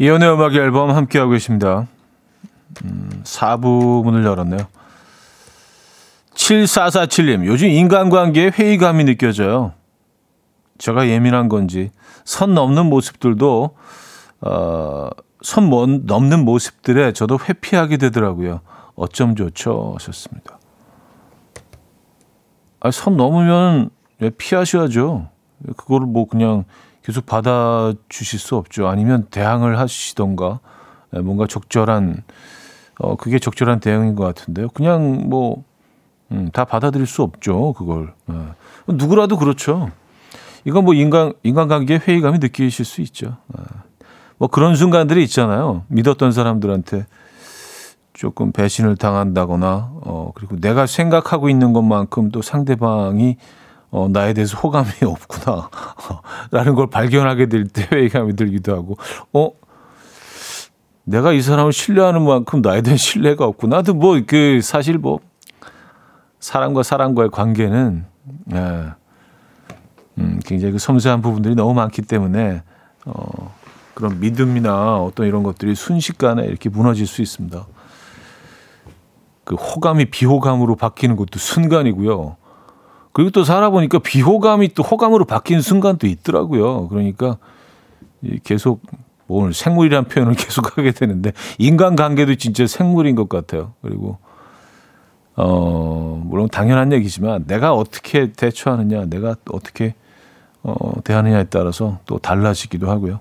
이현우의 음악 앨범 함께하고 계십니다. 음, 사 부 문을 열었네요. 칠사사칠 님, 요즘 인간관계에 회의감이 느껴져요. 제가 예민한 건지 선 넘는 모습들도 어, 선 넘는 모습들에 저도 회피하게 되더라고요. 어쩜 좋죠? 하셨습니다. 아, 선 넘으면 피하셔야죠. 그걸 뭐 그냥 계속 받아주실 수 없죠. 아니면 대항을 하시던가 뭔가 적절한 어, 그게 적절한 대응인 것 같은데요. 그냥 뭐 음, 다 받아들일 수 없죠. 그걸 예. 누구라도 그렇죠. 이건 뭐 인간 인간관계에 회의감이 느끼실 수 있죠. 예. 뭐 그런 순간들이 있잖아요. 믿었던 사람들한테 조금 배신을 당한다거나 어, 그리고 내가 생각하고 있는 것만큼 또 상대방이 어, 나에 대해서 호감이 없구나 라는 걸 발견하게 될 때 회의감이 들기도 하고 어? 내가 이 사람을 신뢰하는 만큼 나에 대한 신뢰가 없고 나도 뭐 그 사실 뭐 사람과 사람과의 관계는 예, 음, 굉장히 그 섬세한 부분들이 너무 많기 때문에 어, 그런 믿음이나 어떤 이런 것들이 순식간에 이렇게 무너질 수 있습니다. 그 호감이 비호감으로 바뀌는 것도 순간이고요. 그리고 또 살아보니까 비호감이 또 호감으로 바뀌는 순간도 있더라고요. 그러니까 계속 오늘 생물이라는 표현을 계속하게 되는데 인간관계도 진짜 생물인 것 같아요. 그리고 어, 물론 당연한 얘기지만 내가 어떻게 대처하느냐, 내가 어떻게 어, 대하느냐에 따라서 또 달라지기도 하고요.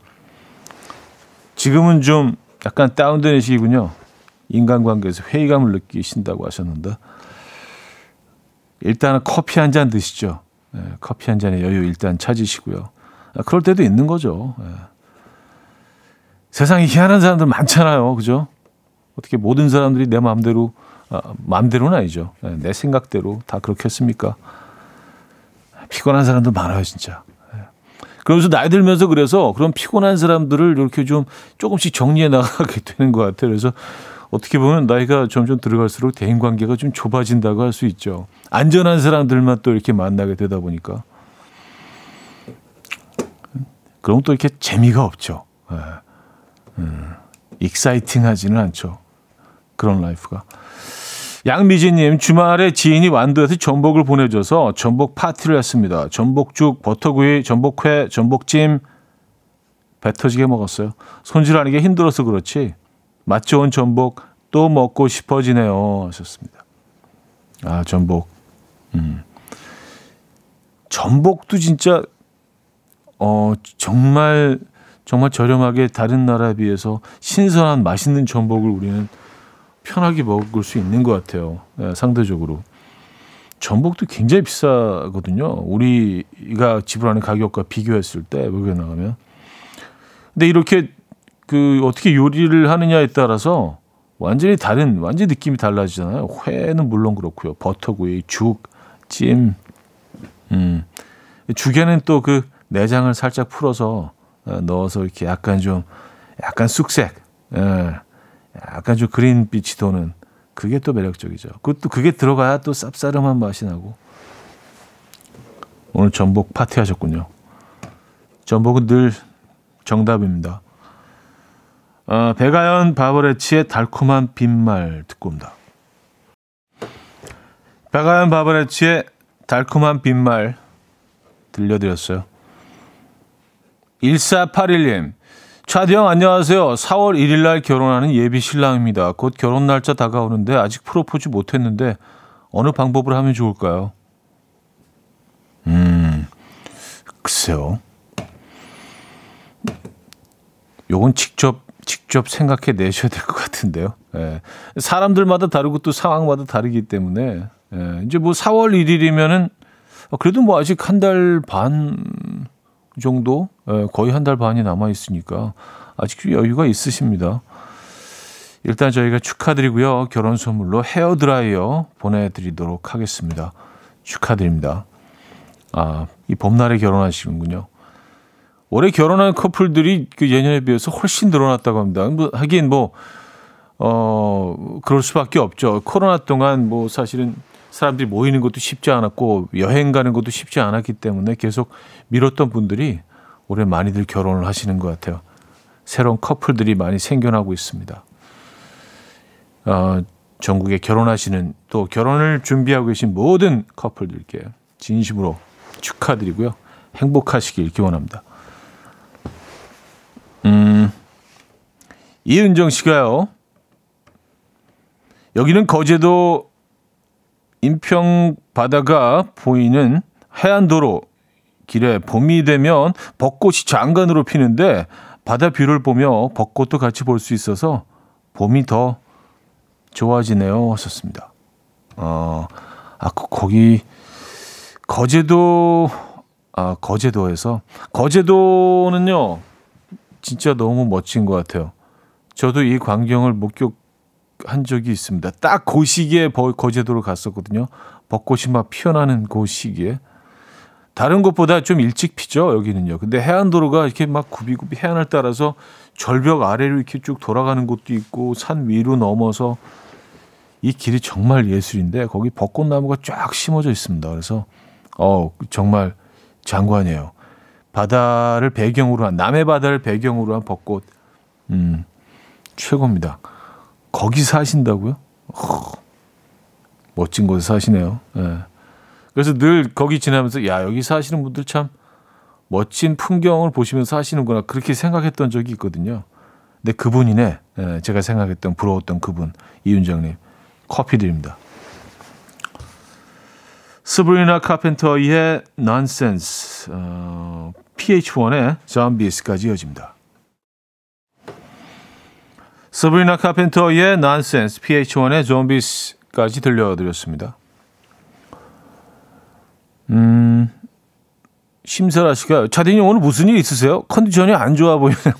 지금은 좀 약간 다운된 시기군요. 인간관계에서 회의감을 느끼신다고 하셨는데 일단은 커피 한 잔 드시죠. 예, 커피 한 잔의 여유 일단 찾으시고요. 아, 그럴 때도 있는 거죠. 예. 세상에 희한한 사람들 많잖아요. 그죠? 어떻게 모든 사람들이 내 마음대로 어, 마음대로는 아니죠. 내 생각대로 다 그렇겠습니까? 피곤한 사람도 많아요, 진짜. 그러면서 나이 들면서 그래서 그런 피곤한 사람들을 이렇게 좀 조금씩 정리해 나가게 되는 것 같아요. 그래서 어떻게 보면 나이가 점점 들어갈수록 대인관계가 좀 좁아진다고 할 수 있죠. 안전한 사람들만 또 이렇게 만나게 되다 보니까. 그럼 또 이렇게 재미가 없죠. 네. 음, 익사이팅하지는 않죠. 그런 라이프가. 양미진님, 주말에 지인이 완도에서 전복을 보내줘서 전복 파티를 했습니다. 전복죽, 버터구이, 전복회, 전복찜 배 터지게 먹었어요. 손질하는 게 힘들어서 그렇지 맛 좋은 전복 또 먹고 싶어지네요 하셨습니다. 아, 전복. 음. 전복도 진짜 어 정말 정말 저렴하게 다른 나라에 비해서 신선한 맛있는 전복을 우리는 편하게 먹을 수 있는 것 같아요. 네, 상대적으로. 전복도 굉장히 비싸거든요. 우리가 지불하는 가격과 비교했을 때 외국에 나가면. 근데 이렇게 그 어떻게 요리를 하느냐에 따라서 완전히 다른, 완전히 느낌이 달라지잖아요. 회는 물론 그렇고요. 버터구이, 죽, 찜. 음. 죽에는 또 그 내장을 살짝 풀어서 넣어서 이렇게 약간 좀 약간 쑥색. 예. 약간 좀 그린빛이 도는 그게 또 매력적이죠. 그것도 그게 들어가야 또 쌉싸름한 맛이 나고. 오늘 전복 파티 하셨군요. 전복은 늘 정답입니다. 어, 배가연 바버레치의 달콤한 빈말 듣고 옵니다. 배가연 바버레치의 달콤한 빈말 들려드렸어요. 일사팔일 님. 차디 형 안녕하세요. 사월 일일 날 결혼하는 예비 신랑입니다. 곧 결혼 날짜 다가오는데 아직 프로포즈 못했는데 어느 방법을 하면 좋을까요? 음, 글쎄요. 요건 직접 직접 생각해 내셔야 될 것 같은데요. 예. 사람들마다 다르고 또 상황마다 다르기 때문에 예. 이제 뭐 사월 일일이면은 그래도 뭐 아직 한 달 반 정도 거의 한 달 반이 남아 있으니까 아직 여유가 있으십니다. 일단 저희가 축하드리고요. 결혼 선물로 헤어 드라이어 보내드리도록 하겠습니다. 축하드립니다. 아, 이 봄날에 결혼하시는군요. 올해 결혼한 커플들이 그 예년에 비해서 훨씬 늘어났다고 합니다. 뭐, 하긴 뭐 어, 그럴 수밖에 없죠. 코로나 동안 뭐 사실은 사람들이 모이는 것도 쉽지 않았고 여행 가는 것도 쉽지 않았기 때문에 계속 미뤘던 분들이 올해 많이들 결혼을 하시는 것 같아요. 새로운 커플들이 많이 생겨나고 있습니다. 어, 전국에 결혼하시는 또 결혼을 준비하고 계신 모든 커플들께 진심으로 축하드리고요. 행복하시길 기원합니다. 음, 이은정 씨가요. 여기는 거제도 인평 바다가 보이는 해안도로 길에 봄이 되면 벚꽃이 장관으로 피는데 바다 뷰를 보며 벚꽃도 같이 볼 수 있어서 봄이 더 좋아지네요 하셨습니다. 어, 아, 거기 거제도 아 거제도에서 거제도는요 진짜 너무 멋진 것 같아요. 저도 이 광경을 목격 한 적이 있습니다. 딱 그 시기에 거제도로 갔었거든요. 벚꽃이 막 피어나는 그 시기에. 다른 곳보다 좀 일찍 피죠, 여기는요. 근데 해안도로가 이렇게 막 굽이굽이 해안을 따라서 절벽 아래로 이렇게 쭉 돌아가는 곳도 있고 산 위로 넘어서 이 길이 정말 예술인데 거기 벚꽃나무가 쫙 심어져 있습니다. 그래서 어 정말 장관이에요. 바다를 배경으로 한, 남해 바다를 배경으로 한 벚꽃. 음, 최고입니다. 거기 사신다고요? 어, 멋진 곳에 사시네요. 예. 그래서 늘 거기 지나면서 야 여기 사시는 분들 참 멋진 풍경을 보시면서 사시는구나 그렇게 생각했던 적이 있거든요. 근데 그분이네. 예, 제가 생각했던 부러웠던 그분 이윤정님 커피 드립니다. 스브리나 카펜터의 Nonsense 어, 피에이치 원의 Zombies까지 이어집니다. 서브리나 카펜터의 Nonsense, 피에이치 원의 Zombies까지 들려드렸습니다. 음, 심설아 씨가 차디님 오늘 무슨 일 있으세요? 컨디션이 안 좋아 보이네요.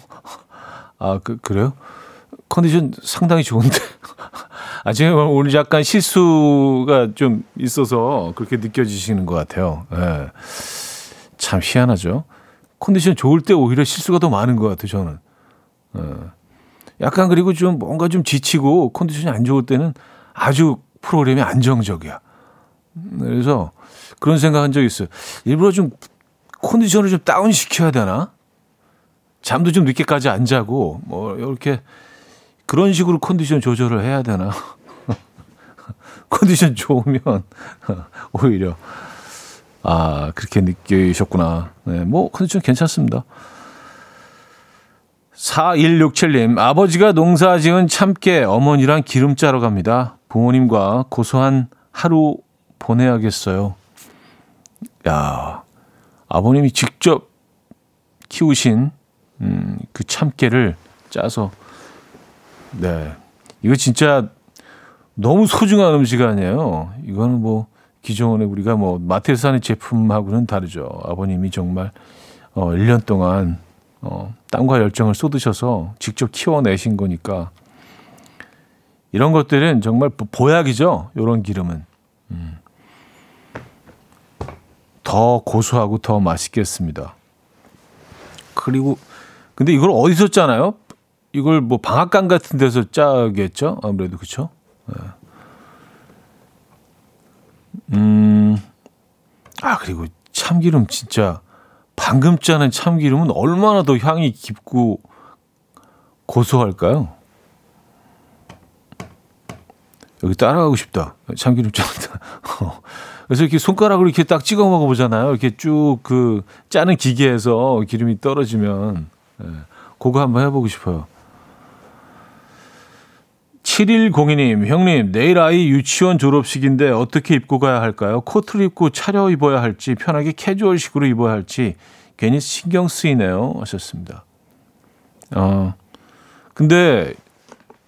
아, 그, 그래요? 컨디션 상당히 좋은데. 아, 지금 오늘 약간 실수가 좀 있어서 그렇게 느껴지시는 것 같아요. 네. 참 희한하죠. 컨디션 좋을 때 오히려 실수가 더 많은 것 같아요, 저는. 네. 약간 그리고 좀 뭔가 좀 지치고 컨디션이 안 좋을 때는 아주 프로그램이 안정적이야. 그래서 그런 생각한 적이 있어요. 일부러 좀 컨디션을 좀 다운시켜야 되나? 잠도 좀 늦게까지 안 자고 뭐 이렇게 그런 식으로 컨디션 조절을 해야 되나? 컨디션 좋으면 오히려 아 그렇게 느끼셨구나. 네, 뭐 컨디션 괜찮습니다. 사천백육십칠님 아버지가 농사 지은 참깨 어머니랑 기름 짜러 갑니다. 부모님과 고소한 하루 보내야겠어요. 야, 아버님이 직접 키우신 음, 그 참깨를 짜서 네 이거 진짜 너무 소중한 음식 아니에요. 이거는 뭐 기존에 우리가 뭐 마트에서 사는 제품하고는 다르죠. 아버님이 정말 어, 일 년 동안 어, 땀과 열정을 쏟으셔서 직접 키워내신 거니까 이런 것들은 정말 보약이죠. 이런 기름은 음. 더 고소하고 더 맛있겠습니다. 그리고 근데 이걸 어디서 짜나요? 이걸 뭐 방앗간 같은 데서 짜겠죠? 아무래도 그렇죠. 음, 아 그리고 참기름 진짜 방금 짜는 참기름은 얼마나 더 향이 깊고 고소할까요? 여기 따라가고 싶다. 참기름 짜는다. 그래서 이렇게 손가락으로 이렇게 딱 찍어 먹어보잖아요. 이렇게 쭉 그 짜는 기계에서 기름이 떨어지면. 네. 그거 한번 해보고 싶어요. 칠천백이님 형님 내일 아이 유치원 졸업식인데 어떻게 입고 가야 할까요? 코트를 입고 차려 입어야 할지 편하게 캐주얼식으로 입어야 할지 괜히 신경 쓰이네요 하셨습니다. 어, 근데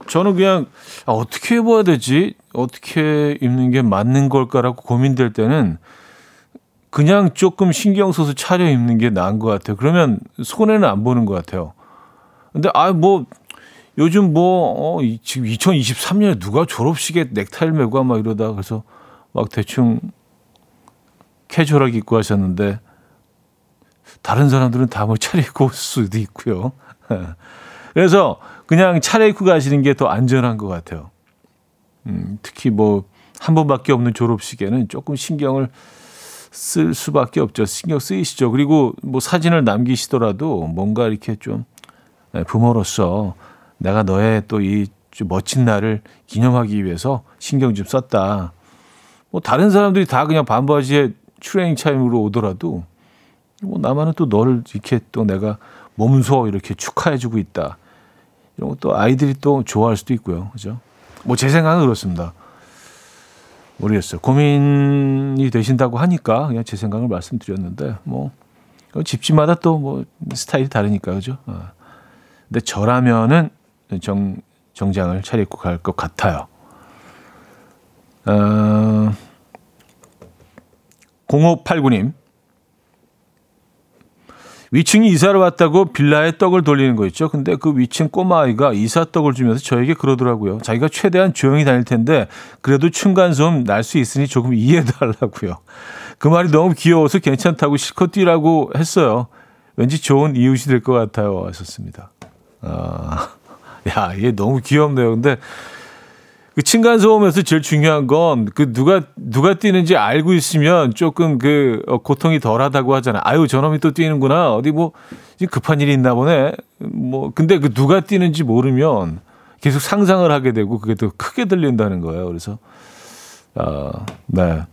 저는 그냥 아, 어떻게 입어야 되지? 어떻게 입는 게 맞는 걸까라고 고민될 때는 그냥 조금 신경 써서 차려 입는 게 나은 것 같아요. 그러면 손해는 안 보는 것 같아요. 근데 아 뭐 요즘 뭐 어, 지금 이천이십삼 년에 누가 졸업식에 넥타이를 메고 막 이러다 그래서 막 대충 캐주얼하게 입고 하셨는데 다른 사람들은 다 뭐 차려입고 올 수도 있고요. 그래서 그냥 차려입고 가시는 게 더 안전한 것 같아요. 음, 특히 뭐 한 번밖에 없는 졸업식에는 조금 신경을 쓸 수밖에 없죠. 신경 쓰이시죠. 그리고 뭐 사진을 남기시더라도 뭔가 이렇게 좀 부모로서 내가 너의 또 이 멋진 날을 기념하기 위해서 신경 좀 썼다. 뭐 다른 사람들이 다 그냥 반바지에 트레이닝 차림으로 오더라도 뭐 나만은 또 너를 이렇게 또 내가 몸소 이렇게 축하해주고 있다. 이런 것도 아이들이 또 좋아할 수도 있고요. 그죠? 뭐 제 생각은 그렇습니다. 모르겠어요. 고민이 되신다고 하니까 그냥 제 생각을 말씀드렸는데 뭐 집집마다 또 뭐 스타일이 다르니까 그죠? 근데 저라면은 정, 정장을 차려입고 갈 것 같아요. 어, 공오팔구님 위층이 이사를 왔다고 빌라에 떡을 돌리는 거 있죠. 근데 그 위층 꼬마아이가 이사 떡을 주면서 저에게 그러더라고요. 자기가 최대한 조용히 다닐 텐데 그래도 층간소음 날 수 있으니 조금 이해해달라고요. 그 말이 너무 귀여워서 괜찮다고 실컷 뛰라고 했어요. 왠지 좋은 이웃이 될 것 같아요 하셨습니다. 아, 야, 얘 너무 귀엽네요. 근데 그 층간소음에서 제일 중요한 건 그 누가 누가 뛰는지 알고 있으면 조금 그 고통이 덜하다고 하잖아요. 아유 저놈이 또 뛰는구나. 어디 뭐 급한 일이 있나 보네. 뭐 근데 그 누가 뛰는지 모르면 계속 상상을 하게 되고 그게 더 크게 들린다는 거예요. 그래서 아, 네,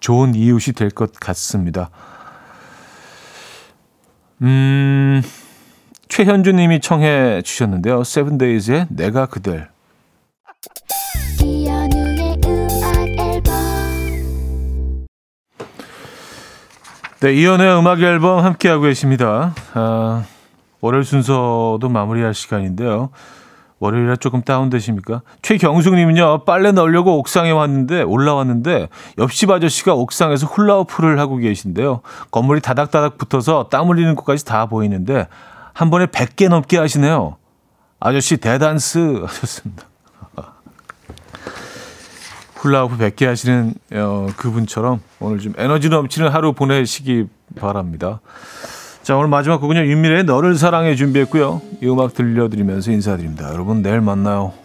좋은 이웃이 될 것 같습니다. 음, 최현주 님이 청해 주셨는데요. 세븐데이즈의 내가 그댈. 이연우의 음악 앨범. 네, 이연우의 음악 앨범 함께하고 계십니다. 아, 월요일 순서도 마무리할 시간인데요. 월요일이라 조금 다운되십니까? 최경숙 님은요. 빨래 넣으려고 옥상에 왔는데 올라왔는데 옆집 아저씨가 옥상에서 훌라후프를 하고 계신데요. 건물이 다닥다닥 붙어서 땀 흘리는 곳까지 다 보이는데 한 번에 백 개 넘게 하시네요. 아저씨 대단스 하셨습니다. 훌라후프 백 개 하시는 어, 그분처럼 오늘 좀 에너지 넘치는 하루 보내시기 바랍니다. 자, 오늘 마지막 곡은요, 윤미래의 너를 사랑해 준비했고요. 이 음악 들려드리면서 인사드립니다. 여러분, 내일 만나요.